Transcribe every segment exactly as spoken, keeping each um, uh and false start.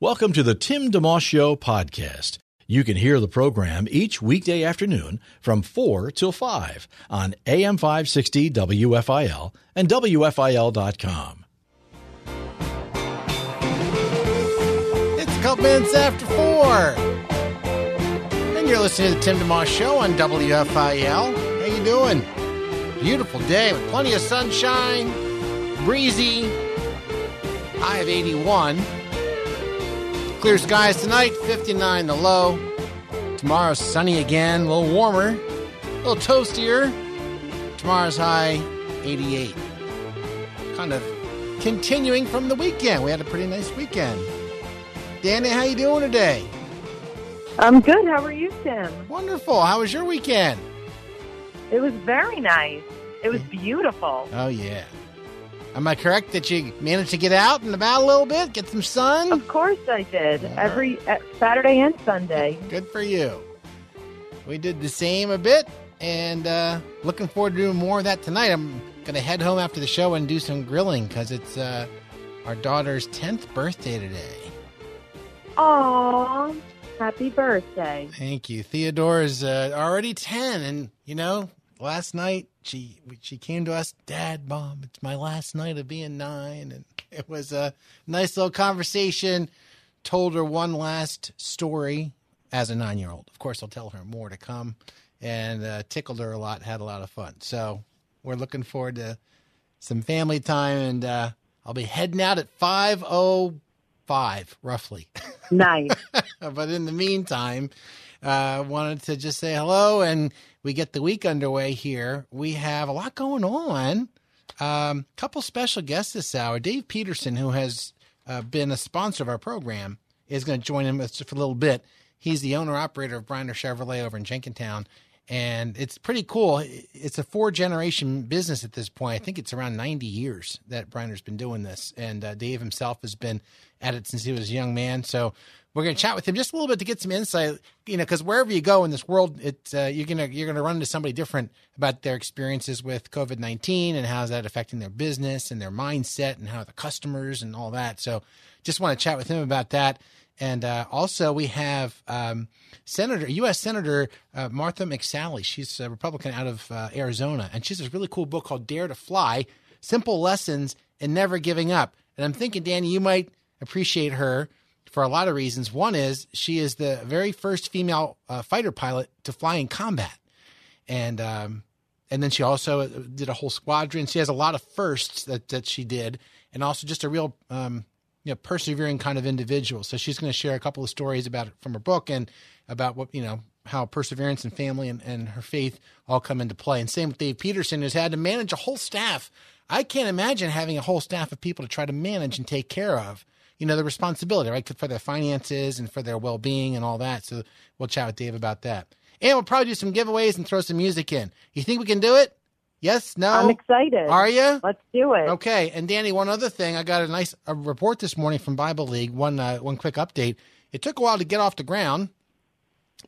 Welcome to the Tim DeMoss Show podcast. You can hear the program each weekday afternoon from four till five on A M five sixty W F I L and W F I L dot com. It's a couple minutes after four. And you're listening to the Tim DeMoss Show on W F I L. How you doing? Beautiful day with plenty of sunshine, breezy, high of eighty-one. Clear skies tonight, fifty-nine the low. Tomorrow's sunny again, a little warmer, a little toastier. Tomorrow's high, eighty-eight. Kind of continuing from the weekend. We had a pretty nice weekend. Danny, how you doing today? I'm good. How are you, Tim? Wonderful. How was your weekend? It was very nice. It was beautiful. Oh, yeah. Am I correct that you managed to get out and about a little bit, get some sun? Of course I did, every Saturday and Sunday. Good for you. We did the same a bit, and uh, looking forward to doing more of that tonight. I'm going to head home after the show and do some grilling, because it's uh, our daughter's tenth birthday today. Aww, happy birthday. Thank you. Theodora's uh, already ten, and, you know, last night, she she came to us, Dad, Mom, it's my last night of being nine. And it was a nice little conversation. Told her one last story as a nine-year-old. Of course, I'll tell her more to come. And uh, tickled her a lot, had a lot of fun. So we're looking forward to some family time. And uh, I'll be heading out at five oh five, roughly. Nice. But in the meantime, I uh, wanted to just say hello and we get the week underway here. We have a lot going on. A um, couple special guests this hour. Dave Peterson, who has uh, been a sponsor of our program, is going to join us for a little bit. He's the owner-operator of Briner Chevrolet over in Jenkintown, and it's pretty cool. It's a four-generation business at this point. I think it's around ninety years that Briner's been doing this, and uh, Dave himself has been at it since he was a young man, so we're going to chat with him just a little bit to get some insight, you know, because wherever you go in this world, it's uh, you're gonna you're gonna run into somebody different about their experiences with COVID nineteen and how's that affecting their business and their mindset and how the customers and all that. So, just want to chat with him about that. And uh, also, we have um, Senator U S Senator uh, Martha McSally. She's a Republican out of uh, Arizona, and she has this really cool book called "Dare to Fly: Simple Lessons in Never Giving Up." And I'm thinking, Danny, you might appreciate her for a lot of reasons. One is she is the very first female uh, fighter pilot to fly in combat. And um, and then she also did a whole squadron. She has a lot of firsts that, that she did, and also just a real um, you know, persevering kind of individual. So she's going to share a couple of stories about it from her book and about what, you know, how perseverance and family and, and her faith all come into play. And same with Dave Peterson, who's had to manage a whole staff. I can't imagine having a whole staff of people to try to manage and take care of. You know, the responsibility, right, for their finances and for their well-being and all that. So we'll chat with Dave about that. And we'll probably do some giveaways and throw some music in. You think we can do it? Yes? No? I'm excited. Are you? Let's do it. Okay. And, Danny, one other thing. I got a nice a report this morning from Bible League, one, uh, one quick update. It took a while to get off the ground,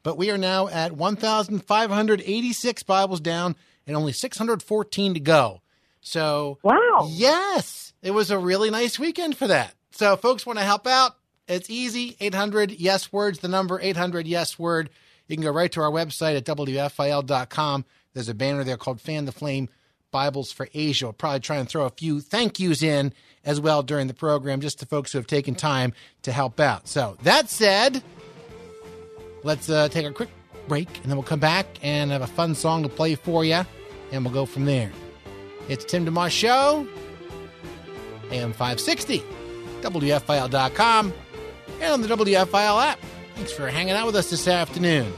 but we are now at one thousand five hundred eighty-six Bibles down and only six hundred fourteen to go. So, wow. Yes. It was a really nice weekend for that. So folks want to help out, it's easy, eight hundred yes words, the number eight hundred yes word. You can go right to our website at W F I L dot com. There's a banner there called Fan the Flame Bibles for Asia. We'll probably try and throw a few thank yous in as well during the program, just to folks who have taken time to help out. So that said, let's uh, take a quick break, and then we'll come back and have a fun song to play for you, and we'll go from there. It's Tim DeMoss Show, A M five sixty. W F I L dot com, and on the W F I L app. Thanks for hanging out with us this afternoon.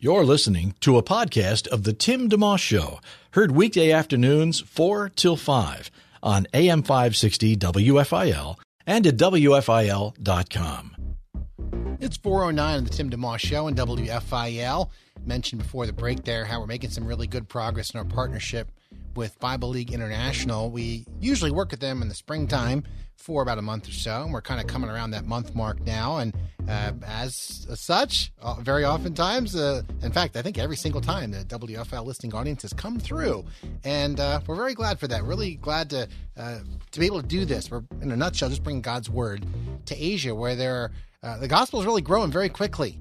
You're listening to a podcast of The Tim DeMoss Show, heard weekday afternoons four till five on A M five sixty W F I L and at W F I L dot com. It's four oh nine on the Tim DeMoss Show on W F I L. Mentioned before the break there how we're making some really good progress in our partnership with Bible League International. We usually work with them in the springtime for about a month or so, and we're kind of coming around that month mark now. And uh, as such, uh, very oftentimes, uh, in fact, I think every single time, the W F L listening audience has come through. And uh, we're very glad for that. Really glad to uh, to be able to do this. We're, in a nutshell, just bringing God's word to Asia, where there are, uh, the gospel is really growing very quickly.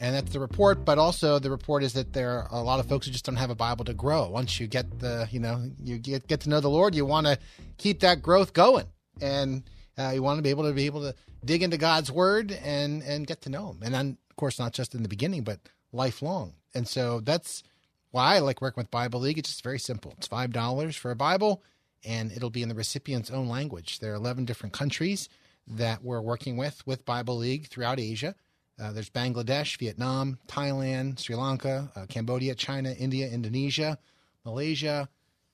And that's the report, but also the report is that there are a lot of folks who just don't have a Bible to grow. Once you get the, you know, you get, get to know the Lord, you want to keep that growth going, and uh, you want to be able to be able to dig into God's Word and and get to know Him. And then, of course, not just in the beginning, but lifelong. And so that's why I like working with Bible League. It's just very simple. It's five dollars for a Bible, and it'll be in the recipient's own language. There are eleven different countries that we're working with with Bible League throughout Asia. Uh, there's Bangladesh, Vietnam, Thailand, Sri Lanka, uh, Cambodia, China, India, Indonesia, Malaysia,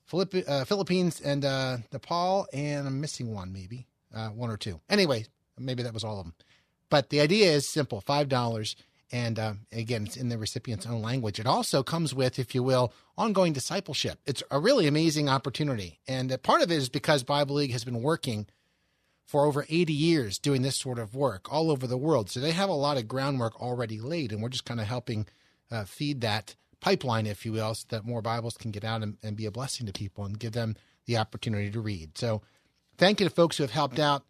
Philippi- uh, Philippines, and uh, Nepal. And I'm missing one, maybe uh, one or two. Anyway, maybe that was all of them. But the idea is simple: five dollars, and uh, again, it's in the recipient's own language. It also comes with, if you will, ongoing discipleship. It's a really amazing opportunity, and uh, part of it is because Bible League has been working for over eighty years doing this sort of work all over the world. So they have a lot of groundwork already laid, and we're just kind of helping uh, feed that pipeline, if you will, so that more Bibles can get out and, and be a blessing to people and give them the opportunity to read. So thank you to folks who have helped out.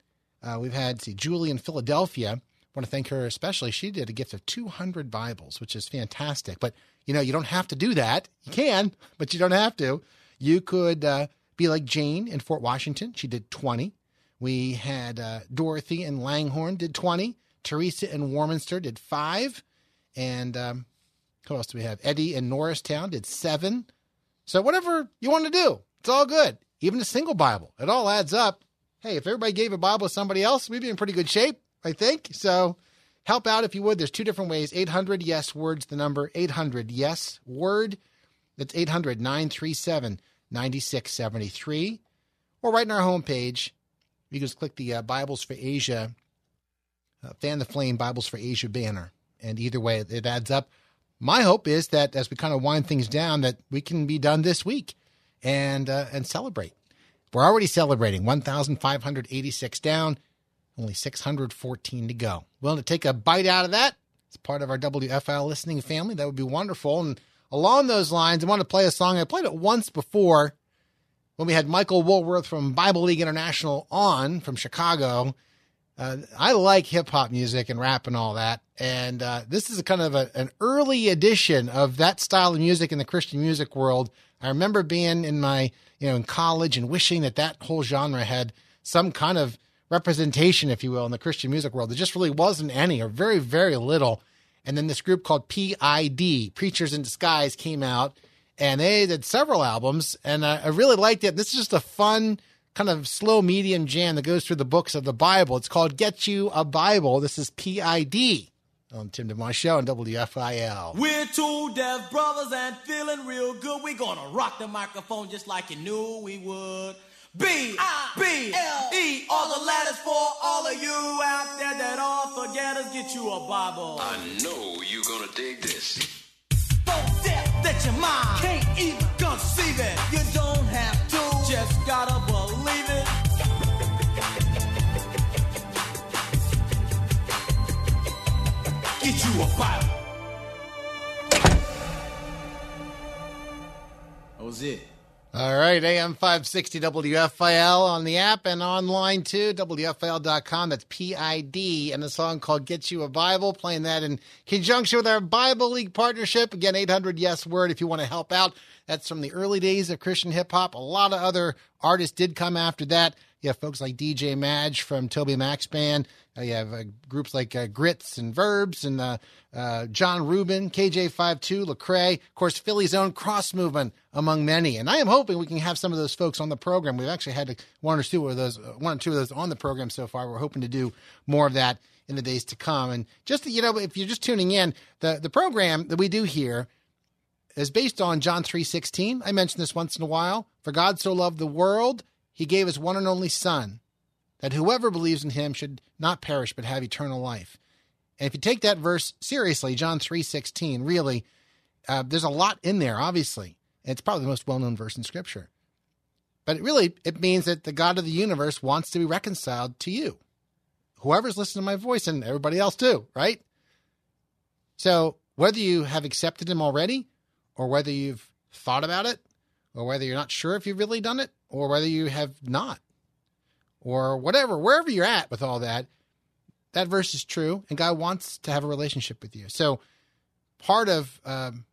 Uh, we've had, see, Julie in Philadelphia. I want to thank her especially. She did a gift of two hundred Bibles, which is fantastic. But, you know, you don't have to do that. You can, but you don't have to. You could uh, be like Jane in Fort Washington. She did twenty. We had uh, Dorothy and Langhorne did twenty. Teresa and Warminster did five. And um, who else do we have? Eddie in Norristown did seven. So whatever you want to do, it's all good. Even a single Bible, it all adds up. Hey, if everybody gave a Bible to somebody else, we'd be in pretty good shape, I think. So help out if you would. There's two different ways. eight hundred yes word's the number. eight hundred yes word. That's eight hundred nine three seven nine six seven three. Or right on our homepage. You can just click the uh, Bibles for Asia, uh, Fan the Flame Bibles for Asia banner. And either way, it adds up. My hope is that as we kind of wind things down, that we can be done this week and uh, and celebrate. We're already celebrating. one thousand five hundred eighty-six down, only six hundred fourteen to go. Willing to take a bite out of that? It's part of our W F L listening family. That would be wonderful. And along those lines, I want to play a song. I played it once before, when we had Michael Woolworth from Bible League International on from Chicago. uh, I like hip-hop music and rap and all that. And uh, this is a kind of a, an early edition of that style of music in the Christian music world. I remember being in my, you know, in college and wishing that that whole genre had some kind of representation, if you will, in the Christian music world. There just really wasn't any, or very, very little. And then this group called P I D, Preachers in Disguise, came out. And they did several albums, and I, I really liked it. This is just a fun, kind of slow, medium jam that goes through the books of the Bible. It's called Get You a Bible. This is P I D on Tim DeMoss Show on W F I L. We're two deaf brothers and feeling real good. We're going to rock the microphone just like you knew we would. B I B L E, all the letters for all of you out there that all forget us. Get you a Bible. I know you're going to dig this. That your mind can't even conceive it. You don't have to, just gotta believe it. Get you a Bible. That was it. All right, A M five sixty W F I L on the app and online too, W F I L dot com. That's P I D, and a song called Get You a Bible, playing that in conjunction with our Bible League partnership. Again, eight hundred yes word if you want to help out. That's from the early days of Christian hip-hop. A lot of other artists did come after that. You have folks like D J Madge from Toby Max Band. Uh, you have uh, groups like uh, Grits and Verbs and uh, uh, John Rubin, K J fifty-two, Lecrae. Of course, Philly's own Cross Movement, among many. And I am hoping we can have some of those folks on the program. We've actually had one or two of those, one or two of those on the program so far. We're hoping to do more of that in the days to come. And just, you know, if you're just tuning in, the, the program that we do here is based on John three sixteen. I mention this once in a while. For God so loved the world, he gave his one and only Son, that whoever believes in him should not perish but have eternal life. And if you take that verse seriously, John three sixteen, really, uh, there's a lot in there, obviously. And it's probably the most well-known verse in Scripture. But it really, it means that the God of the universe wants to be reconciled to you. Whoever's listening to my voice, and everybody else too, right? So whether you have accepted him already, or whether you've thought about it, or whether you're not sure if you've really done it, or whether you have not, or whatever, wherever you're at with all that, that verse is true, and God wants to have a relationship with you. So part of, um,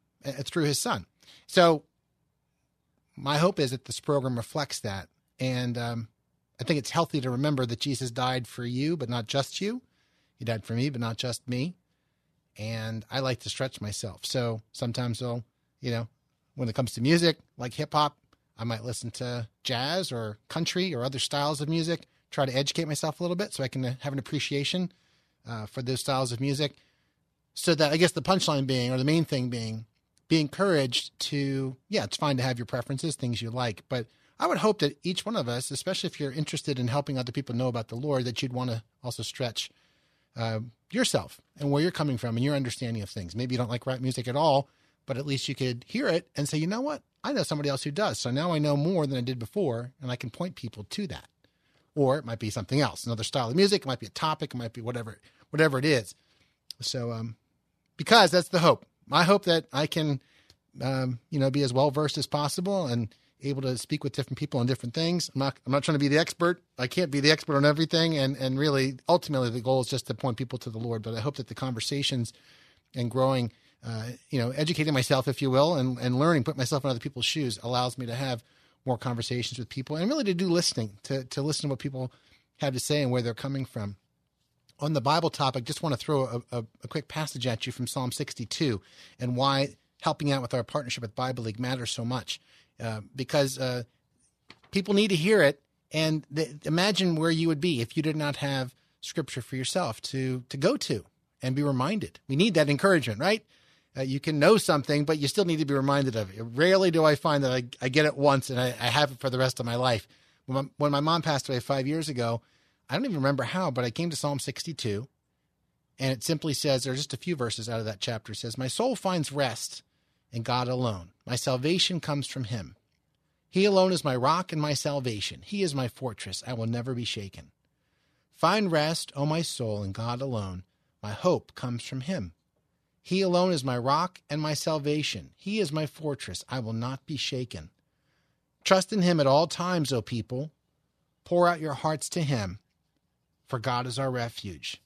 through his Son. So my hope is that this program reflects that. And um, I think it's healthy to remember that Jesus died for you, but not just you. He died for me, but not just me. And I like to stretch myself. So sometimes I'll, you know, when it comes to music, like hip hop, I might listen to jazz or country or other styles of music, try to educate myself a little bit so I can have an appreciation uh, for those styles of music. So that, I guess, the punchline being, or the main thing being, be encouraged to, yeah, it's fine to have your preferences, things you like, but I would hope that each one of us, especially if you're interested in helping other people know about the Lord, that you'd want to also stretch uh, yourself and where you're coming from and your understanding of things. Maybe you don't like rap music at all, but at least you could hear it and say, you know what? I know somebody else who does. So now I know more than I did before, and I can point people to that. Or it might be something else, another style of music. It might be a topic. It might be whatever, whatever it is. So, um, because that's the hope. I hope that I can, um, you know, be as well-versed as possible and able to speak with different people on different things. I'm not, I'm not trying to be the expert. I can't be the expert on everything. And, and really, ultimately, the goal is just to point people to the Lord. But I hope that the conversations and growing, uh, you know, educating myself, if you will, and, and learning, put myself in other people's shoes, allows me to have more conversations with people and really to do listening, to, to listen to what people have to say and where they're coming from. On the Bible topic, just want to throw a, a, a quick passage at you from Psalm sixty-two and why helping out with our partnership with Bible League matters so much. Uh, because uh, people need to hear it, and th- imagine where you would be if you did not have Scripture for yourself to to go to and be reminded. We need that encouragement, right? Uh, you can know something, but you still need to be reminded of it. Rarely do I find that I, I get it once and I, I have it for the rest of my life. When my, when my mom passed away five years ago, I don't even remember how, but I came to Psalm sixty-two, and it simply says, there are just a few verses out of that chapter. It says, my soul finds rest in God alone. My salvation comes from him. He alone is my rock and my salvation. He is my fortress. I will never be shaken. Find rest, O my soul, in God alone. My hope comes from him. He alone is my rock and my salvation. He is my fortress. I will not be shaken. Trust in him at all times, O people. Pour out your hearts to him. For God is our refuge.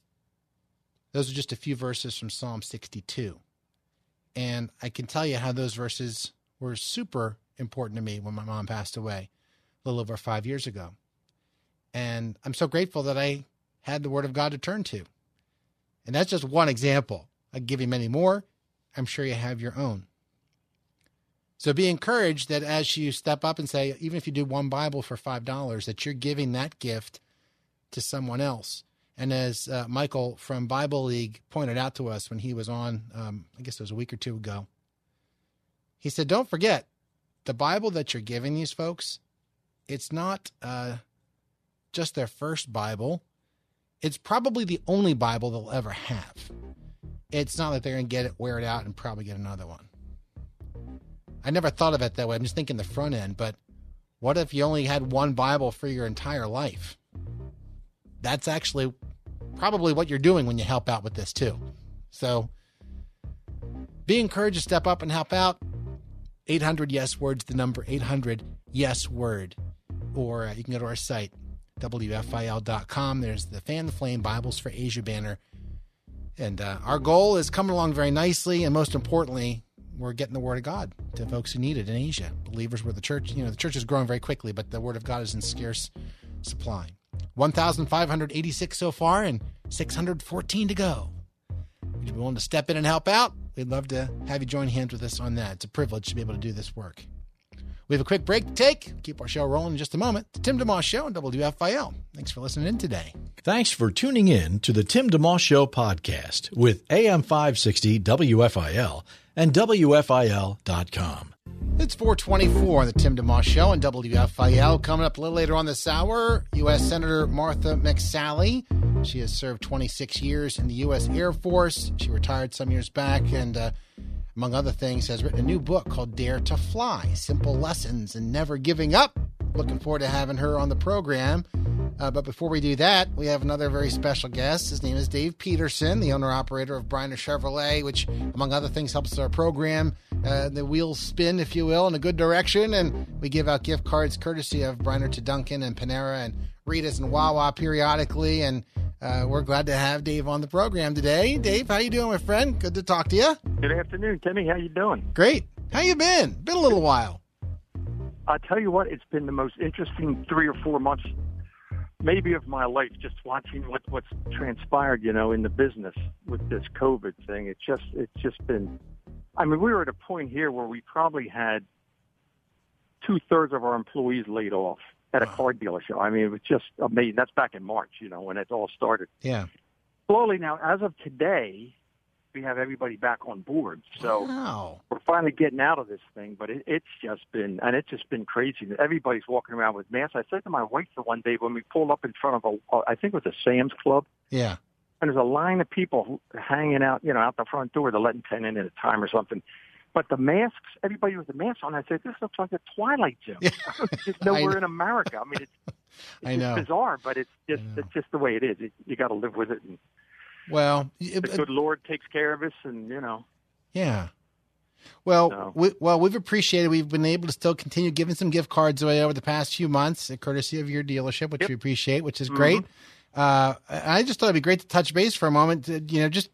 Those are just a few verses from Psalm sixty-two. And I can tell you how those verses were super important to me when my mom passed away a little over five years ago. And I'm so grateful that I had the Word of God to turn to. And that's just one example. I can give you many more. I'm sure you have your own. So be encouraged that as you step up and say, even if you do one Bible for five dollars, that you're giving that gift to someone else. And as uh, Michael from Bible League pointed out to us when he was on, um, I guess it was a week or two ago, he said, don't forget, the Bible that you're giving these folks, it's not uh, just their first Bible. It's probably the only Bible they'll ever have. It's not that they're going to get it, wear it out, and probably get another one. I never thought of it that way. I'm just thinking the front end, but what if you only had one Bible for your entire life? That's actually probably what you're doing when you help out with this too. So be encouraged to step up and help out. eight hundred yes words, the number eight hundred yes word. Or uh, you can go to our site, W F I L dot com. There's the Fan the Flame Bibles for Asia banner. And uh, our goal is coming along very nicely. And most importantly, we're getting the Word of God to folks who need it in Asia. Believers where the church, you know, the church is growing very quickly, but the Word of God is in scarce supply. one thousand five hundred eighty-six so far and six hundred fourteen to go. Would you be willing to step in and help out? We'd love to have you join hands with us on that. It's a privilege to be able to do this work. We have a quick break to take. Keep our show rolling in just a moment. The Tim DeMoss Show on W F I L. Thanks for listening in today. Thanks for tuning in to the Tim DeMoss Show podcast with A M five sixty W F I L and W F I L dot com. It's four twenty-four on the Tim DeMoss Show on W F I L. Coming up a little later on this hour, U S. Senator Martha McSally. She has served twenty-six years in the U S. Air Force. She retired some years back and, uh, among other things, has written a new book called Dare to Fly, Simple Lessons in Never Giving Up. Looking forward to having her on the program. Uh, but before we do that, we have another very special guest. His name is Dave Peterson, the owner-operator of Briner Chevrolet, which, among other things, helps our program. Uh, the wheels spin, if you will, in a good direction. And we give out gift cards courtesy of Briner to Dunkin and Panera and Reedus and Wawa periodically. And uh, we're glad to have Dave on the program today. Dave, how you doing, my friend? Good to talk to you. Good afternoon, Timmy. How you doing? Great. How you been? Been a little while. I'll tell you what, it's been the most interesting three or four months, maybe, of my life, just watching what, what's transpired, you know, in the business with this COVID thing. It's just, it's just been, I mean, we were at a point here where we probably had two-thirds of our employees laid off at a car dealership. I mean, it was just amazing. That's back in March, you know, when it all started. Yeah. Slowly now, as of today, we have everybody back on board, so wow. We're finally getting out of this thing. But it, it's just been, and it's just been crazy. Everybody's walking around with masks. I said to my wife the one day when we pulled up in front of a, I think it was a Sam's Club. Yeah. And there's a line of people hanging out, you know, out the front door. They're letting ten in at a time or something. But the masks, everybody with the masks on. I said, this looks like a Twilight Zone. Yeah. Just know we're in America. I mean, it's, it's I know. bizarre, but it's just it's just the way it is. It, you got to live with it. And, Well, the good Lord takes care of us, and you know. Yeah. Well, so. we, well, we've appreciated. We've been able to still continue giving some gift cards away over the past few months, courtesy of your dealership, which yep. we appreciate, which is mm-hmm. great. Uh, I just thought it'd be great to touch base for a moment. To, you know, just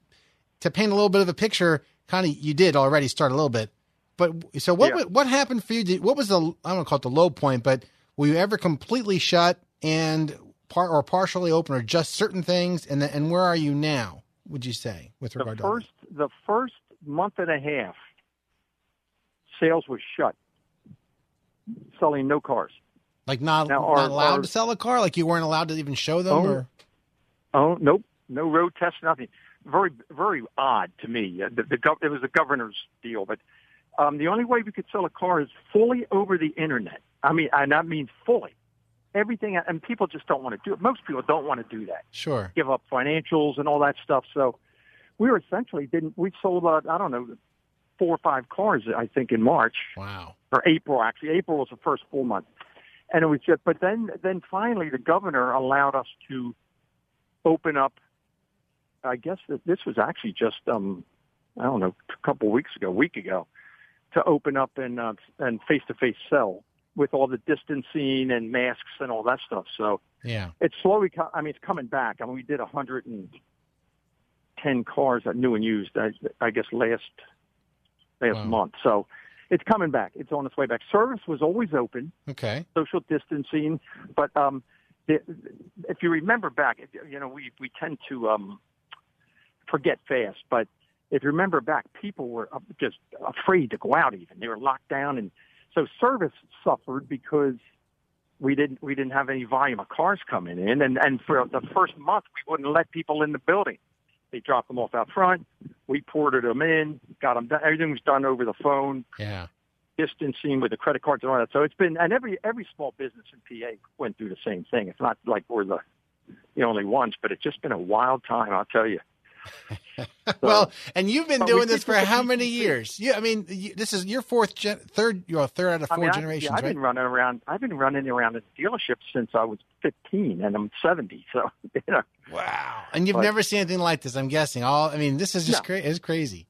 to paint a little bit of a picture. Kind of, you did already start a little bit, but so what? Yeah. What happened for you? Did, what was the? I don't want to call it the low point, but were you ever completely shut and? Part or partially open, or just certain things, and the, and where are you now? Would you say with regard the first, to the first month and a half, sales was shut, selling no cars. Like not, now, not our, allowed our, to sell a car. Like you weren't allowed to even show them. Oh, or? oh nope, no road test, nothing. Very very odd to me. The, the gov- it was the governor's deal, but um, the only way we could sell a car is fully over the internet. I mean, I not mean fully. Everything, and people just don't want to do it. Most people don't want to do that. Sure. Give up financials and all that stuff. So we were essentially didn't, we sold about, I don't know, four or five cars, I think, in March. Wow. Or April, actually. April was the first full month. And it was just, but then, then finally the governor allowed us to open up. I guess that this was actually just, um, I don't know, a couple of weeks ago, a week ago, to open up and, uh, and face-to-face sell. With all the distancing and masks and all that stuff. So yeah. it's slowly, co- I mean, it's coming back. I mean, we did one hundred ten cars that new and used, I, I guess, last last wow. month. So it's coming back. It's on its way back. Service was always open. Okay. Social distancing. But um, the, if you remember back, you know, we, we tend to um, forget fast. But if you remember back, people were just afraid to go out even. They were locked down and, so service suffered because we didn't we didn't have any volume of cars coming in, and, and for the first month we wouldn't let people in the building. They dropped them off out front. We ported them in, got them done. Everything was done over the phone. Yeah, distancing with the credit cards and all that. So it's been, and every every small business in P A went through the same thing. It's not like we're the the only ones, but it's just been a wild time, I'll tell you. So, well, and you've been doing this for how many years? Yeah, I mean, you, this is your fourth, gen, third, your third out of four I mean, I, generations. Yeah, I've right? been running around. I've been running around at dealerships since I was fifteen, and I'm seventy. So, you know. Wow! And you've but, never seen anything like this, I'm guessing. All I mean, this is just no. cra- it's crazy.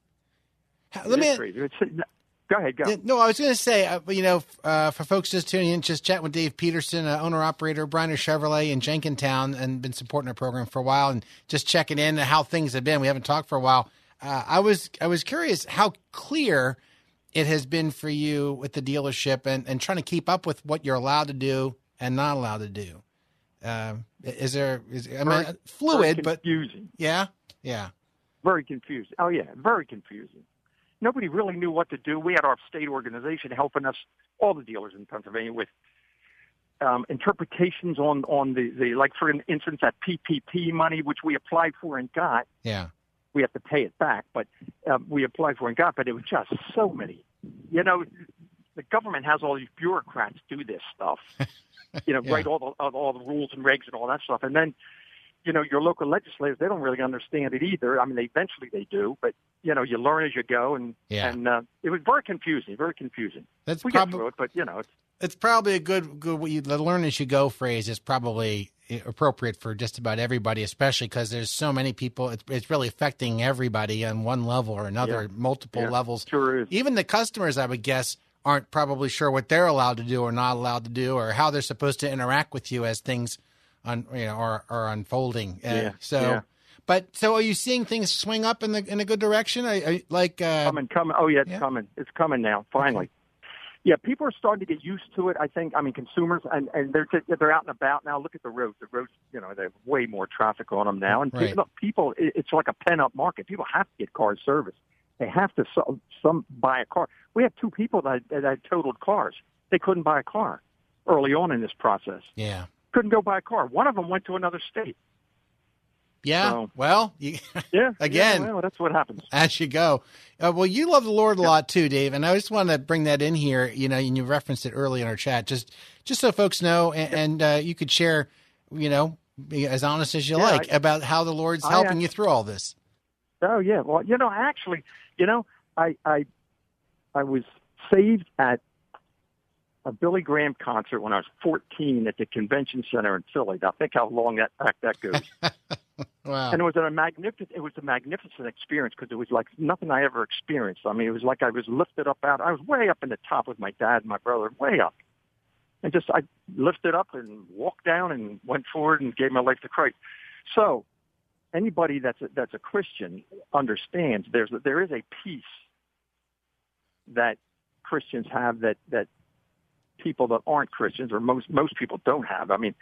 How, it let me. Crazy. It's, no, go ahead. Go. No, I was going to say, uh, you know, uh, for folks just tuning in, just chat with Dave Peterson, uh, owner operator of Briner Chevrolet in Jenkintown, and been supporting our program for a while, and just checking in and how things have been. We haven't talked for a while. Uh, I was I was curious how clear it has been for you with the dealership and, and trying to keep up with what you're allowed to do and not allowed to do. Uh, is there? Is, I mean, very, fluid, very confusing. But yeah, yeah, very confusing. Oh yeah, very confusing. Nobody really knew what to do. We had our state organization helping us, all the dealers in Pennsylvania, with um, interpretations on, on the, the, like, for instance, that P P P money, which we applied for and got. Yeah. We have to pay it back, but uh, we applied for and got, but it was just so many. You know, the government has all these bureaucrats do this stuff, you know, yeah. write all the all the rules and regs and all that stuff. And then, you know, your local legislators, they don't really understand it either. I mean, they, eventually they do, but, you know, you learn as you go. And yeah. and uh, it was very confusing, very confusing. That's we prob- got through it, but, you know. It's, it's probably a good, good – the learn as you go phrase is probably appropriate for just about everybody, especially because there's so many people. It's, it's really affecting everybody on one level or another, yeah. multiple yeah. levels. Sure is. Even the customers, I would guess, aren't probably sure what they're allowed to do or not allowed to do or how they're supposed to interact with you as things – on you know are are unfolding. Uh, yeah, so yeah. but so are you seeing things swing up in the in a good direction? I, I like uh, coming coming oh yeah it's yeah. coming. It's coming now finally. Okay. Yeah, people are starting to get used to it, I think. I mean, consumers and, and they're t- they're out and about now. Look at the roads. The roads, you know, there's way more traffic on them now and right. people, people it's like a pent-up market. People have to get cars serviced. They have to some, some buy a car. We have two people that that had totaled cars. They couldn't buy a car early on in this process. Yeah. Couldn't go buy a car. One of them went to another state. Yeah. So, well, you, yeah. Again, yeah, well, that's what happens as you go. Uh, well, you love the Lord a yeah. lot too, Dave, and I just want to bring that in here. You know, and you referenced it early in our chat, just just so folks know, and, yeah. and uh, you could share, you know, be as honest as you yeah, like I, about how the Lord's I, helping I, you through all this. Oh yeah. Well, you know, actually, you know, I I I was saved at a Billy Graham concert when I was fourteen at the convention center in Philly. Now think how long that back that goes. Wow. And it was a magnificent, it was a magnificent experience because it was like nothing I ever experienced. I mean, it was like I was lifted up out. I was way up in the top with my dad and my brother, way up. And just, I lifted up and walked down and went forward and gave my life to Christ. So anybody that's a, that's a Christian understands there's, there is a peace that Christians have that, that, people that aren't Christians or most most people don't have. I mean,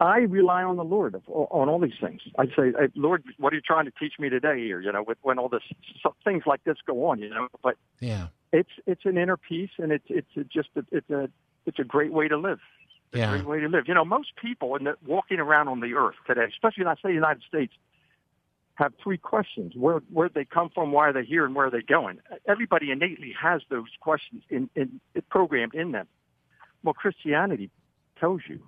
I rely on the Lord of, on all these things. I say, hey, Lord, what are you trying to teach me today here? You know, with, when all this so, things like this go on, you know. But yeah, it's it's an inner peace, and it's it's a, just a, it's a it's a great way to live. It's yeah, a great way to live. You know, most people in the, walking around on the earth today, especially in I say the United States, have three questions: where where they come from, why are they here, and where are they going? Everybody innately has those questions in, in programmed in them. Well, Christianity tells you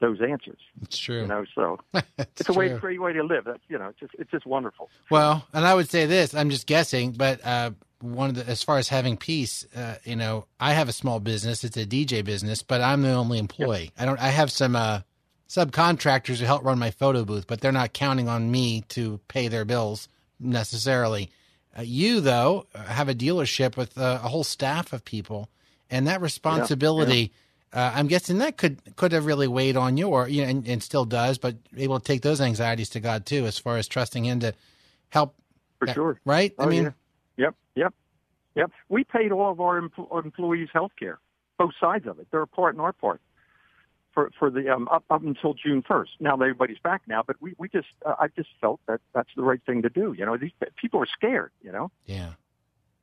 those answers. It's true. You know, so it's, it's a way, great way to live. That's, you know, it's just, it's just wonderful. Well, and I would say this, I'm just guessing, but uh, one of the, as far as having peace, uh, you know, I have a small business. It's a D J business, but I'm the only employee. Yep. I don't, I have some uh, subcontractors who help run my photo booth, but they're not counting on me to pay their bills necessarily. Uh, you, though, have a dealership with uh, a whole staff of people. And that responsibility, yeah, yeah. Uh, I'm guessing that could could have really weighed on you, or you know, and, and still does. But able to take those anxieties to God too, as far as trusting Him to help. For that, sure, right? Oh, I mean, yeah. yep, yep, yep. We paid all of our empl- employees' health care, both sides of it. Their part and our part, for for the um, up up until June first. Now everybody's back now, but we we just uh, I just felt that that's the right thing to do. You know, these people are scared. You know. Yeah.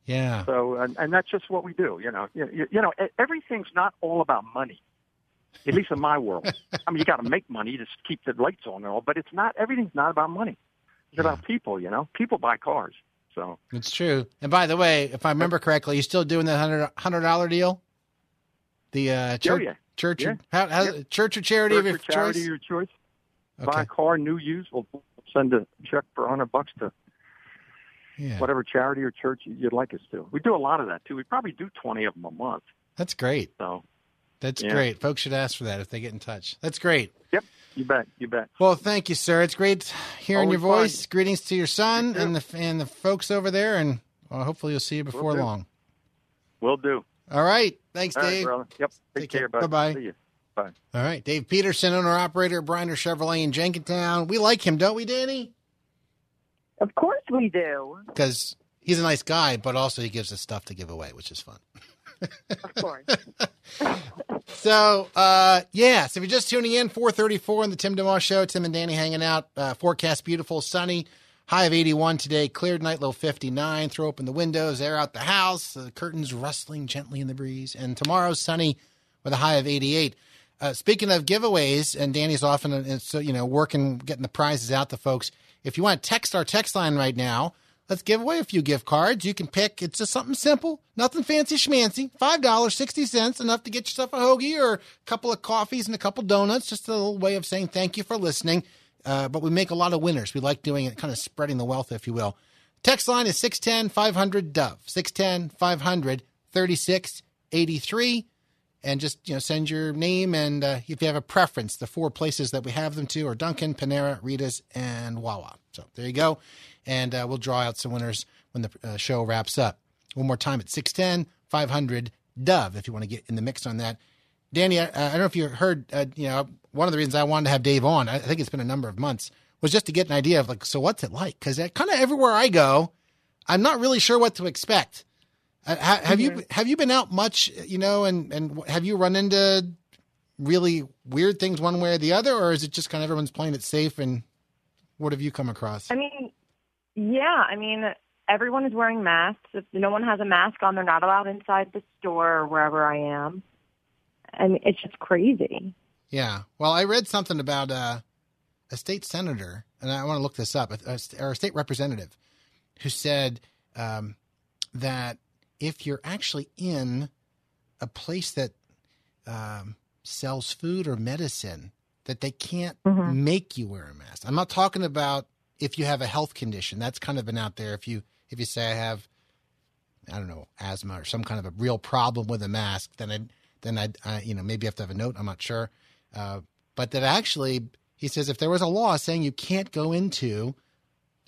Yeah. So, and, and that's just what we do, you know. You, you know, everything's not all about money, at least in my world. I mean, you got to make money to keep the lights on and all, but it's not. Everything's not about money. It's yeah. about people, you know. People buy cars, so it's true. And by the way, if I remember correctly, you're still doing that hundred hundred dollar deal. The uh, church, yeah, yeah. church, yeah. How, how, yeah. church or charity church of your or charity choice. Your choice. Okay. Buy a car, new use. We'll send a check for a hundred bucks to. Yeah. Whatever charity or church you'd like us to. We do a lot of that, too. We probably do twenty of them a month. That's great. So, That's yeah. great. Folks should ask for that if they get in touch. That's great. Yep. You bet. You bet. Well, thank you, sir. It's great hearing Always your voice. Fun. Greetings to your son and the and the folks over there, and well, hopefully you'll see you before Will long. Will do. All right. Thanks, All right, Dave. Brother. Yep. Take, Take care, care. Bye-bye. See you. Bye. All right. Dave Peterson, owner-operator at Briner Chevrolet in Jenkintown. We like him, don't we, Danny? Of course we do. Because he's a nice guy, but also he gives us stuff to give away, which is fun. Of course. so, uh, yeah, so if you're just tuning in, four thirty-four on the Tim DeMoss Show. Tim and Danny hanging out. Uh, forecast beautiful, sunny, high of eighty-one today, clear tonight, low fifty-nine. Throw open the windows, air out the house, the curtains rustling gently in the breeze. And tomorrow, sunny with a high of eighty-eight. Uh, speaking of giveaways, and Danny's often, uh, so, you know, working, getting the prizes out to folks. If you want to text our text line right now, Let's give away a few gift cards. You can pick. It's just something simple, nothing fancy schmancy. five dollars and sixty cents, enough to get yourself a hoagie or a couple of coffees and a couple donuts. Just a little way of saying thank you for listening. Uh, but we make a lot of winners. We like doing it, kind of spreading the wealth, if you will. Text line is six ten, five hundred, D O V E, six ten, five hundred, thirty-six eighty-three. And just, you know, send your name and uh, if you have a preference, the four places that we have them to are Dunkin, Panera, Reedus, and Wawa. So there you go. And uh, we'll draw out some winners when the uh, show wraps up. One more time at six ten, five hundred, D O V E if you want to get in the mix on that. Danny, I, I don't know if you heard, uh, you know, one of the reasons I wanted to have Dave on, I think it's been a number of months, was just to get an idea of like, so what's it like? Because kind of everywhere I go, I'm not really sure what to expect. Uh, have mm-hmm. you have you been out much, you know, and, and have you run into really weird things one way or the other, or is it just kind of everyone's playing it safe? And what have you come across? I mean, yeah, I mean, everyone is wearing masks. If no one has a mask on, they're not allowed inside the store or wherever I am. And it's just crazy. Yeah. Well, I read something about uh, a state senator, and I want to look this up, a, or a state representative, who said um, that if you're actually in a place that um, sells food or medicine, that they can't mm-hmm. make you wear a mask. I'm not talking about if you have a health condition. That's kind of been out there. If you if you say I have, I don't know, asthma or some kind of a real problem with a mask, then I then I, I you know maybe you have to have a note. I'm not sure. Uh, but that actually, he says, if there was a law saying you can't go into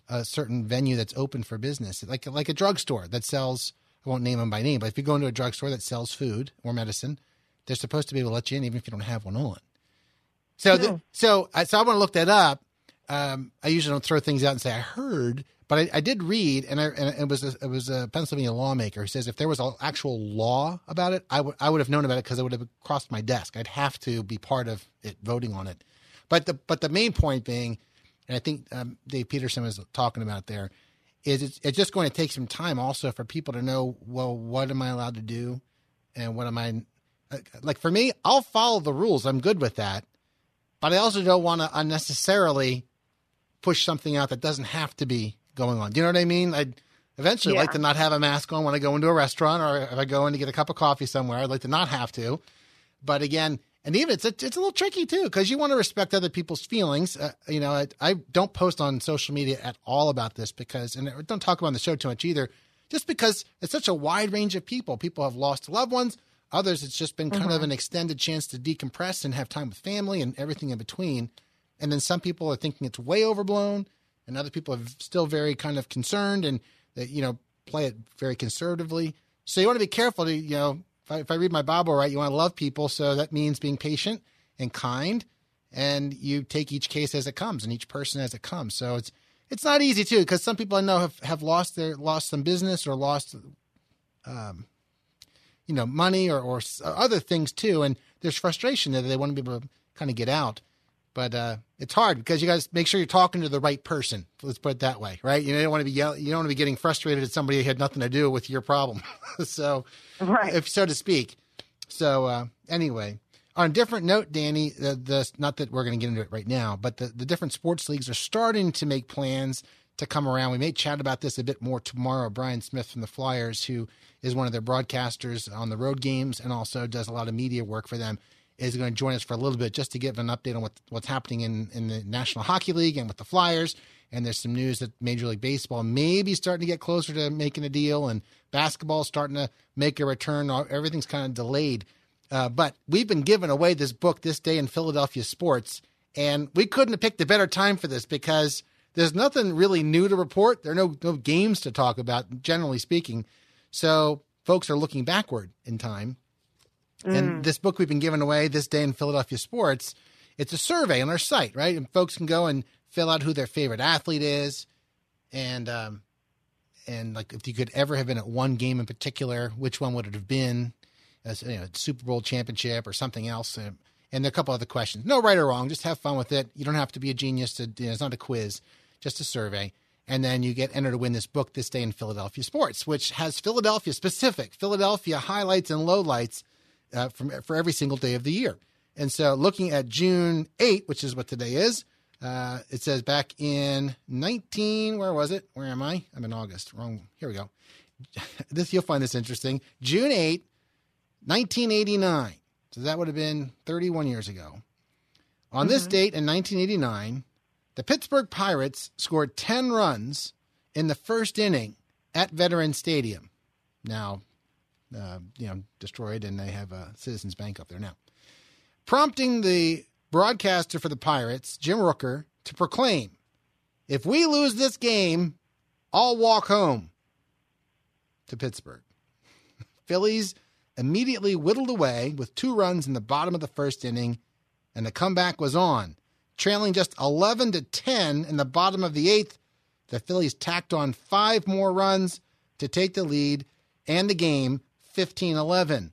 a certain venue that's open for business, like like a drugstore that sells, I won't name them by name, but if you go into a drugstore that sells food or medicine, they're supposed to be able to let you in even if you don't have one on. So, no. th- so, I, so I want to look that up. Um, I usually don't throw things out and say I heard, but I, I did read, and, I, and it was a, it was a Pennsylvania lawmaker who says if there was an actual law about it, I would I would have known about it because it would have crossed my desk. I'd have to be part of it, voting on it. But the but the main point being, and I think um, Dave Peterson was talking about there, is it's, it's just going to take some time also for people to know, well, what am I allowed to do, and what am I like? For me, I'll follow the rules. I'm good with that, but I also don't want to unnecessarily push something out that doesn't have to be going on. Do you know what I mean? I'd eventually yeah. like to not have a mask on when I go into a restaurant, or if I go in to get a cup of coffee somewhere, I'd like to not have to. But again, and even it's, it's a little tricky too, because you want to respect other people's feelings. Uh, you know, I, I don't post on social media at all about this because, and I don't talk about it on the show too much either, just because it's such a wide range of people. People have lost loved ones. Others, it's just been kind mm-hmm. of an extended chance to decompress and have time with family and everything in between. And then some people are thinking it's way overblown, and other people are still very kind of concerned and that, you know, play it very conservatively. So you want to be careful to, you know, if I, if I read my Bible right, you want to love people. So that means being patient and kind, and you take each case as it comes and each person as it comes. So it's, it's not easy too, because some people I know have, have lost their, lost some business or lost, um, you know, money or, or other things too. And there's frustration that they want to be able to kind of get out. But uh, it's hard because you guys make sure you're talking to the right person. Let's put it that way, right? You don't want to be yell- you don't want to be getting frustrated at somebody who had nothing to do with your problem, so right. if so to speak. So uh, anyway, on a different note, Danny, the, the not that we're going to get into it right now, but the, the different sports leagues are starting to make plans to come around. We may chat about this a bit more tomorrow. Brian Smith from the Flyers, who is one of their broadcasters on the road games and also does a lot of media work for them, is going to join us for a little bit just to give an update on what, what's happening in, in the National Hockey League and with the Flyers. And there's some news that Major League Baseball may be starting to get closer to making a deal, and basketball starting to make a return. Everything's kind of delayed. Uh, but we've been giving away this book, This Day in Philadelphia Sports, and we couldn't have picked a better time for this because there's nothing really new to report. There are no, no games to talk about, generally speaking. So folks are looking backward in time. And mm. this book we've been giving away, This Day in Philadelphia Sports, it's a survey on our site, right? And folks can go and fill out who their favorite athlete is. And, um, and like, if you could ever have been at one game in particular, which one would it have been? As, you know, Super Bowl championship or something else. And, and there are a couple other questions. No right or wrong. Just have fun with it. You don't have to be a genius. To, you know, it's not a quiz, just a survey. And then you get entered to win this book, This Day in Philadelphia Sports, which has Philadelphia specific, Philadelphia highlights and lowlights, Uh, from, for every single day of the year. And so looking at June eighth, which is what today is, Uh, it says back in nineteen, where was it? Where am I? I'm in August. Wrong. Here we go. This, you'll find this interesting. June eighth, nineteen eighty-nine. So that would have been thirty-one years ago. On mm-hmm. this date in nineteen eighty-nine, the Pittsburgh Pirates scored ten runs in the first inning at Veterans Stadium. Now, uh, you know, destroyed, and they have a Citizens Bank up there now. Prompting the broadcaster for the Pirates, Jim Rooker, to proclaim, "If we lose this game, I'll walk home," to Pittsburgh. Phillies immediately whittled away with two runs in the bottom of the first inning, and the comeback was on. Trailing just eleven to ten in the bottom of the eighth, the Phillies tacked on five more runs to take the lead and the game fifteen eleven.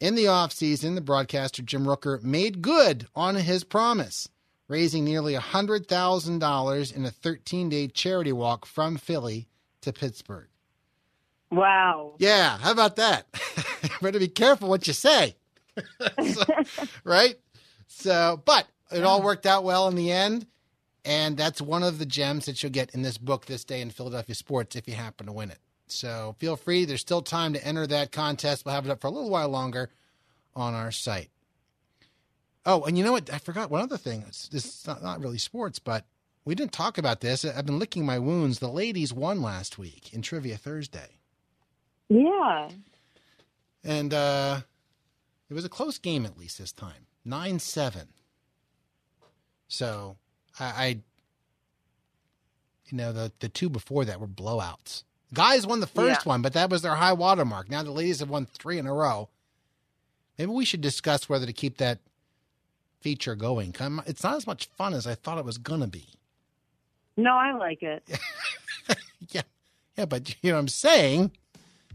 In the offseason, the broadcaster Jim Rooker made good on his promise, raising nearly one hundred thousand dollars in a thirteen-day charity walk from Philly to Pittsburgh. Wow. Yeah, how about that? You better be careful what you say. So, right? So, but it all worked out well in the end, and that's one of the gems that you'll get in this book, This Day in Philadelphia Sports, if you happen to win it. So feel free. There's still time to enter that contest. We'll have it up for a little while longer on our site. Oh, and you know what? I forgot one other thing. It's, it's not, not really sports, but we didn't talk about this. I've been licking my wounds. The ladies won last week in Trivia Thursday. Yeah. And uh, it was a close game, at least this time. nine seven. So I, I you know, the, the two before that were blowouts. Guys won the first yeah. one, but that was their high water mark. Now the ladies have won three in a row. Maybe we should discuss whether to keep that feature going. It's not as much fun as I thought it was going to be. No, I like it. yeah. yeah, but you know what I'm saying?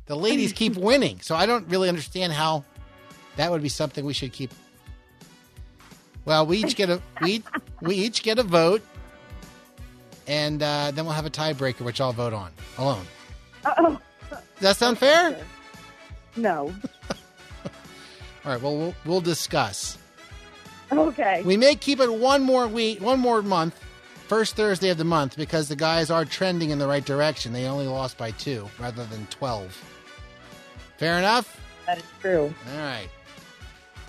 The ladies keep winning, so I don't really understand how that would be something we should keep. Well, we each get a we we each get a vote, and uh, then we'll have a tiebreaker, which I'll vote on alone. Uh-oh. Does that sound fair? No. All right. Well, well, we'll discuss. Okay. We may keep it one more week, one more month, first Thursday of the month, because the guys are trending in the right direction. They only lost by two rather than twelve. Fair enough? That is true. All right.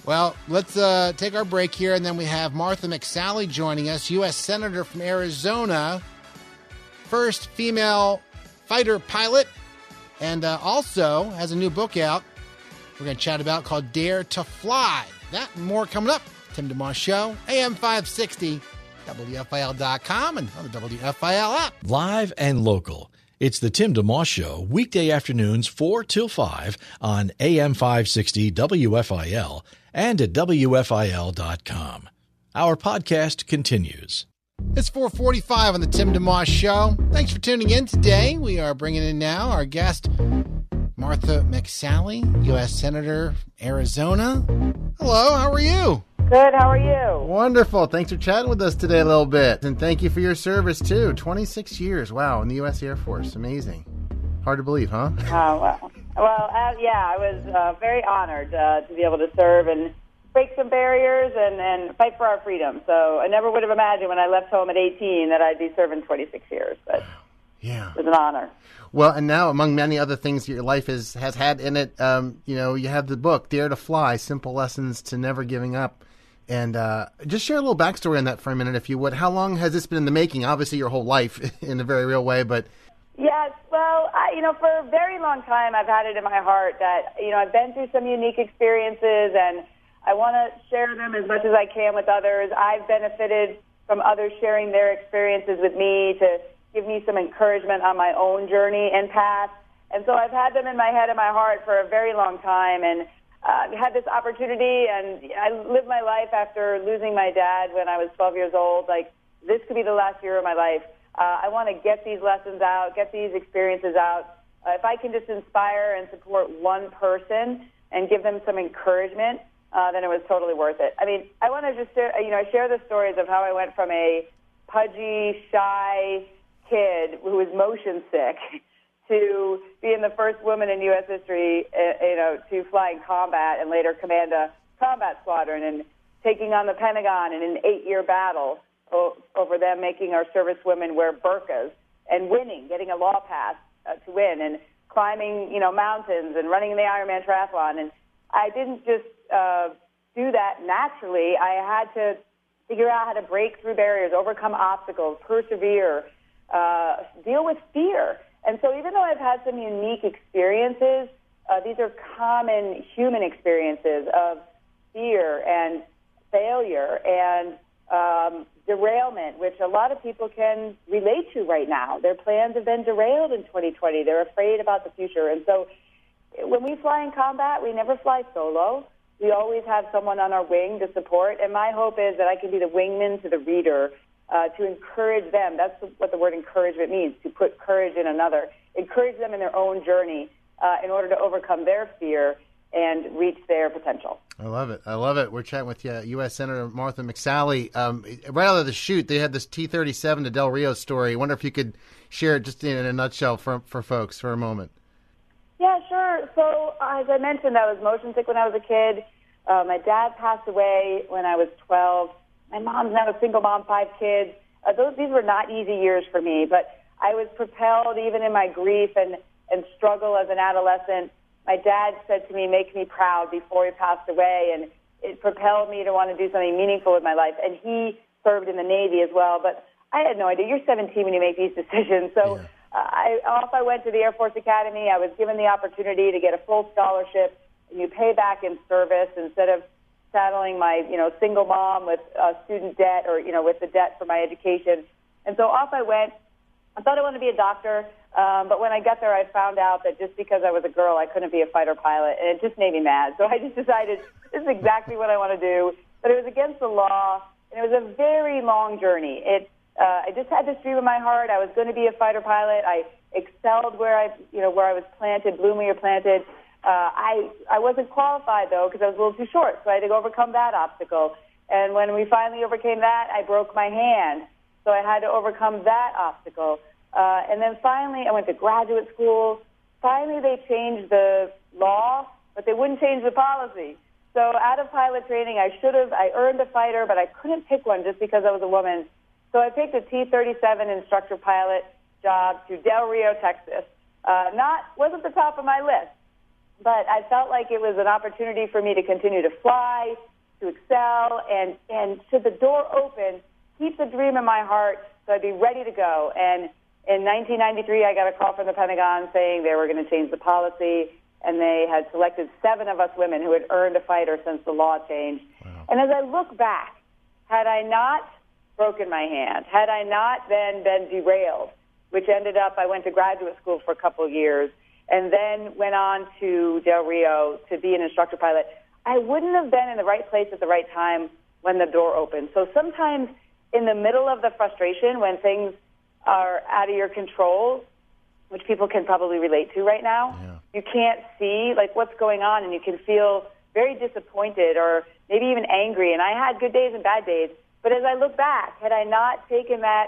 Well, let's uh, take our break here, and then we have Martha McSally joining us, U S Senator from Arizona, first female fighter pilot, and uh, also has a new book out we're going to chat about called Dare to Fly. That and more coming up. Tim DeMoss Show, A M five sixty, W F I L dot com, and on the W F I L app. Live and local. It's the Tim DeMoss Show, weekday afternoons four till five on A M five sixty W F I L and at W F I L dot com. Our podcast continues. It's four forty-five on the Tim DeMoss Show. Thanks for tuning in today. We are bringing in now our guest, Martha McSally, U S Senator, Arizona. Hello, how are you? Good, how are you? Wonderful. Thanks for chatting with us today a little bit. And thank you for your service, too. twenty-six years, wow, in the U S Air Force. Amazing. Hard to believe, huh? Uh, well, well uh, yeah, I was uh, very honored uh, to be able to serve and break some barriers and, and fight for our freedom. So I never would have imagined when I left home at eighteen that I'd be serving twenty-six years. But yeah. It was an honor. Well, and now, among many other things your life is, has had in it, um, you know, you have the book, Dare to Fly, Simple Lessons to Never Giving Up. And uh, just share a little backstory on that for a minute, if you would. How long has this been in the making? Obviously, your whole life in a very real way, but... Yes, well, I, you know, for a very long time, I've had it in my heart that, you know, I've been through some unique experiences, and I want to share them as much as I can with others. I've benefited from others sharing their experiences with me to give me some encouragement on my own journey and path. And so I've had them in my head and my heart for a very long time, and I uh, had this opportunity, and I lived my life after losing my dad when I was twelve years old. Like, this could be the last year of my life. Uh, I want to get these lessons out, get these experiences out. Uh, if I can just inspire and support one person and give them some encouragement, uh, then it was totally worth it. I mean, I want to just, you know, share the stories of how I went from a pudgy, shy kid who was motion sick to being the first woman in U S history, you know, to fly in combat and later command a combat squadron and taking on the Pentagon in an eight-year battle over them making our servicewomen wear burqas and winning, getting a law passed uh, to win, and climbing, you know, mountains and running the Ironman triathlon. And I didn't just uh, do that naturally. I had to figure out how to break through barriers, overcome obstacles, persevere, uh, deal with fear. And so even though I've had some unique experiences, uh, these are common human experiences of fear and failure and um, derailment, which a lot of people can relate to right now. Their plans have been derailed in twenty twenty. They're afraid about the future. And so when we fly in combat, we never fly solo. We always have someone on our wing to support. And my hope is that I can be the wingman to the reader, uh, to encourage them. That's what the word encouragement means, to put courage in another. Encourage them in their own journey uh, in order to overcome their fear and reach their potential. I love it. I love it. We're chatting with uh, U S Senator Martha McSally. Um, right out of the chute, they had this T thirty-seven to Del Rio story. I wonder if you could share it just in a nutshell for, for folks for a moment. Yeah, sure. So uh, as I mentioned, I was motion sick when I was a kid. Uh, my dad passed away when I was twelve. My mom's now a single mom, five kids. Uh, those These were not easy years for me, but I was propelled even in my grief and, and struggle as an adolescent. My dad said to me, make me proud, before he passed away, and it propelled me to want to do something meaningful with my life. And he served in the Navy as well, but I had no idea. You're seventeen when you make these decisions. So yeah. I, off I went to the Air Force Academy. I was given the opportunity to get a full scholarship, and you pay back in service instead of saddling my, you know, single mom with uh, student debt or, you know, with the debt for my education. And so off I went. I thought I wanted to be a doctor. Um, but when I got there, I found out that just because I was a girl, I couldn't be a fighter pilot, and it just made me mad. So I just decided this is exactly what I want to do. But it was against the law, and it was a very long journey. It, uh, I just had this dream in my heart. I was going to be a fighter pilot. I excelled where I, you know, where I was planted, bloom where you're planted. Uh, I, I wasn't qualified though because I was a little too short, so I had to overcome that obstacle. And when we finally overcame that, I broke my hand, so I had to overcome that obstacle. Uh, and then finally, I went to graduate school. Finally, they changed the law, but they wouldn't change the policy. So out of pilot training, I should have, I earned a fighter, but I couldn't pick one just because I was a woman. So I picked a T thirty-seven instructor pilot job to Del Rio, Texas. Uh, not, wasn't the top of my list, but I felt like it was an opportunity for me to continue to fly, to excel, and, and should the door open, keep the dream in my heart so I'd be ready to go. And in nineteen ninety-three, I got a call from the Pentagon saying they were going to change the policy, and they had selected seven of us women who had earned a fighter since the law changed. Wow. And as I look back, had I not broken my hand, had I not then been derailed, which ended up I went to graduate school for a couple of years and then went on to Del Rio to be an instructor pilot, I wouldn't have been in the right place at the right time when the door opened. So sometimes in the middle of the frustration when things are out of your control, which people can probably relate to right now. Yeah. You can't see like what's going on, and you can feel very disappointed or maybe even angry. And I had good days and bad days. But as I look back, had I not taken that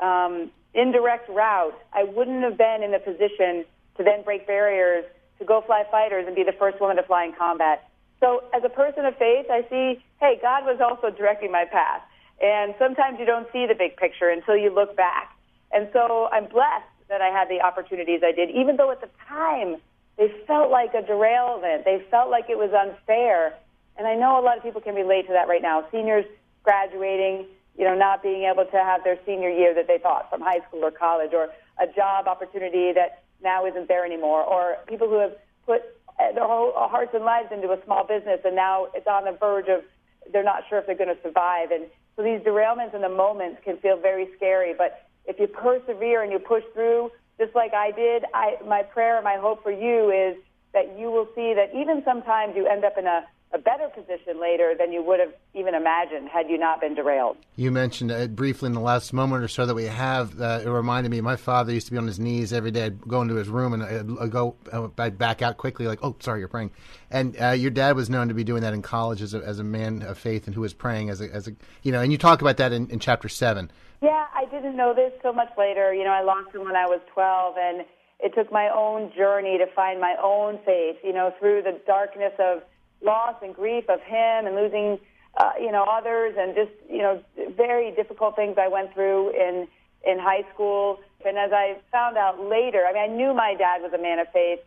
um, indirect route, I wouldn't have been in the position to then break barriers, to go fly fighters and be the first woman to fly in combat. So as a person of faith, I see, hey, God was also directing my path. And sometimes you don't see the big picture until you look back. And so I'm blessed that I had the opportunities I did, even though at the time they felt like a derailment. They felt like it was unfair. And I know a lot of people can relate to that right now. Seniors graduating, you know, not being able to have their senior year that they thought from high school or college, or a job opportunity that now isn't there anymore, or people who have put their whole hearts and lives into a small business and now it's on the verge of they're not sure if they're going to survive. And so these derailments in the moments can feel very scary, but if you persevere and you push through, just like I did, I, my prayer and my hope for you is that you will see that even sometimes you end up in a, a better position later than you would have even imagined had you not been derailed. You mentioned it briefly in the last moment or so that we have. Uh, it reminded me, my father used to be on his knees every day. I'd go into his room and I'd, I'd go I'd back out quickly like, oh, sorry, you're praying. And uh, your dad was known to be doing that in college as a, as a man of faith and who was praying as a, as a, you know, and you talk about that in, in chapter seven. Yeah, I didn't know this so much later. You know, I lost him when I was twelve, and it took my own journey to find my own faith, you know, through the darkness of loss and grief of him and losing uh, you know, others, and just, you know, very difficult things I went through in in high school. And as I found out later, I mean, I knew my dad was a man of faith,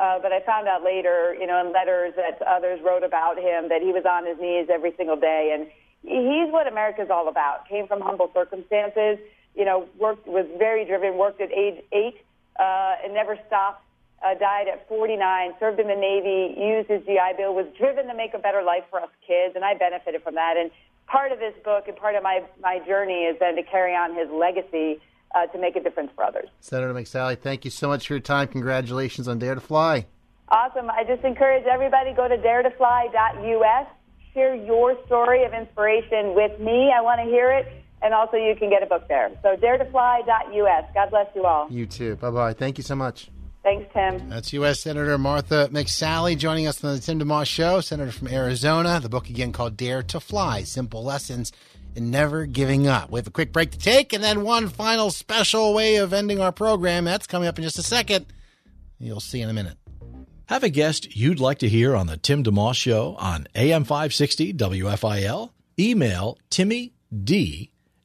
uh, but I found out later, you know, in letters that others wrote about him, that he was on his knees every single day. And he's what America's all about. Came from humble circumstances, you know, worked, was very driven, worked at age eight, uh, and never stopped. Uh, died at forty-nine, served in the Navy, used his G I Bill, was driven to make a better life for us kids, and I benefited from that. And part of this book and part of my, my journey has been to carry on his legacy uh, to make a difference for others. Senator McSally, thank you so much for your time. Congratulations on Dare to Fly. Awesome. I just encourage everybody, go to dare to fly dot U S, share your story of inspiration with me. I want to hear it. And also you can get a book there. So dare to fly dot U S. God bless you all. You too. Bye-bye. Thank you so much. Thanks, Tim. That's U S. Senator Martha McSally joining us on the Tim DeMoss Show, Senator from Arizona. The book, again, called Dare to Fly, Simple Lessons in Never Giving Up. We have a quick break to take, and then one final special way of ending our program. That's coming up in just a second. You'll see in a minute. Have a guest you'd like to hear on the Tim DeMoss Show on A M five sixty W F I L? Email timmyd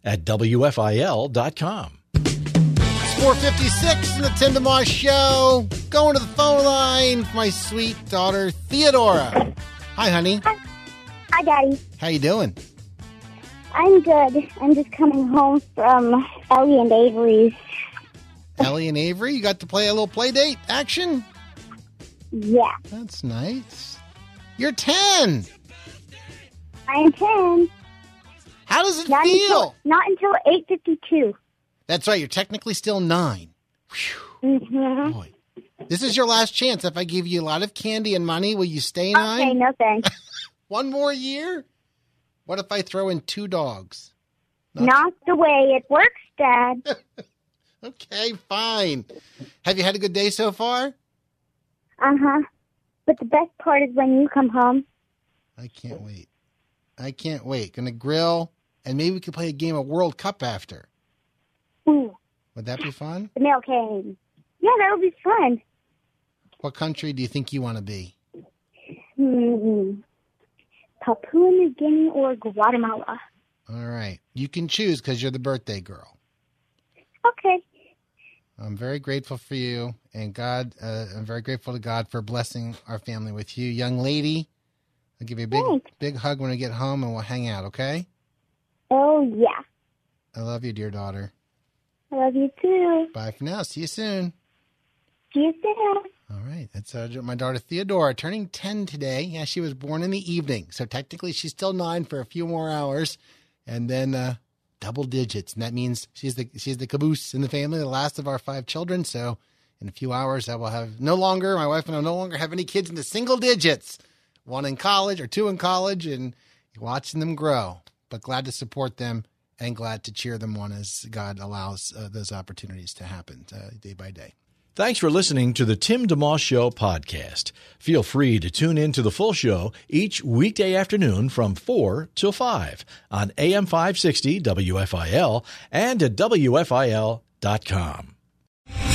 at W F I L dot com. four fifty-six in the Tim DeMoss Show. Going to the phone line for my sweet daughter, Theodora. Hi, honey. Hi. Hi, Daddy. How you doing? I'm good. I'm just coming home from Ellie and Avery's. Ellie and Avery? You got to play a little play date action? Yeah. That's nice. You're ten. I'm ten. How does it not feel? Until, not until eight fifty-two. That's right. You're technically still nine. Mm-hmm. Boy. This is your last chance. If I give you a lot of candy and money, will you stay nine? Okay, no thanks. One more year? What if I throw in two dogs? Not, Not the way it works, Dad. Okay, fine. Have you had a good day so far? Uh-huh. But the best part is when you come home. I can't wait. I can't wait. Gonna grill, and maybe we could play a game of World Cup after. Ooh. Would that be fun? The mail came. Yeah, that'll be fun. What country do you think you want to be? Mm-hmm. Papua New Guinea or Guatemala. All right. You can choose because you're the birthday girl. Okay. I'm very grateful for you, and God, uh, I'm very grateful to God for blessing our family with you. Young lady, I'll give you a big, Thanks. big hug when we get home, and we'll hang out, okay? Oh, yeah. I love you, dear daughter. I love you, too. Bye for now. See you soon. See you soon. All right. That's uh, my daughter, Theodora, turning ten today. Yeah, she was born in the evening, so technically she's still nine for a few more hours, and then uh, double digits, and that means she's the she's the caboose in the family, the last of our five children, so in a few hours I will have no longer, my wife and I no longer have any kids in the single digits, one in college or two in college, and watching them grow, but glad to support them. And glad to cheer them on as God allows uh, those opportunities to happen uh, day by day. Thanks for listening to the Tim DeMoss Show podcast. Feel free to tune in to the full show each weekday afternoon from four till five on A M five sixty W F I L and at W F I L dot com.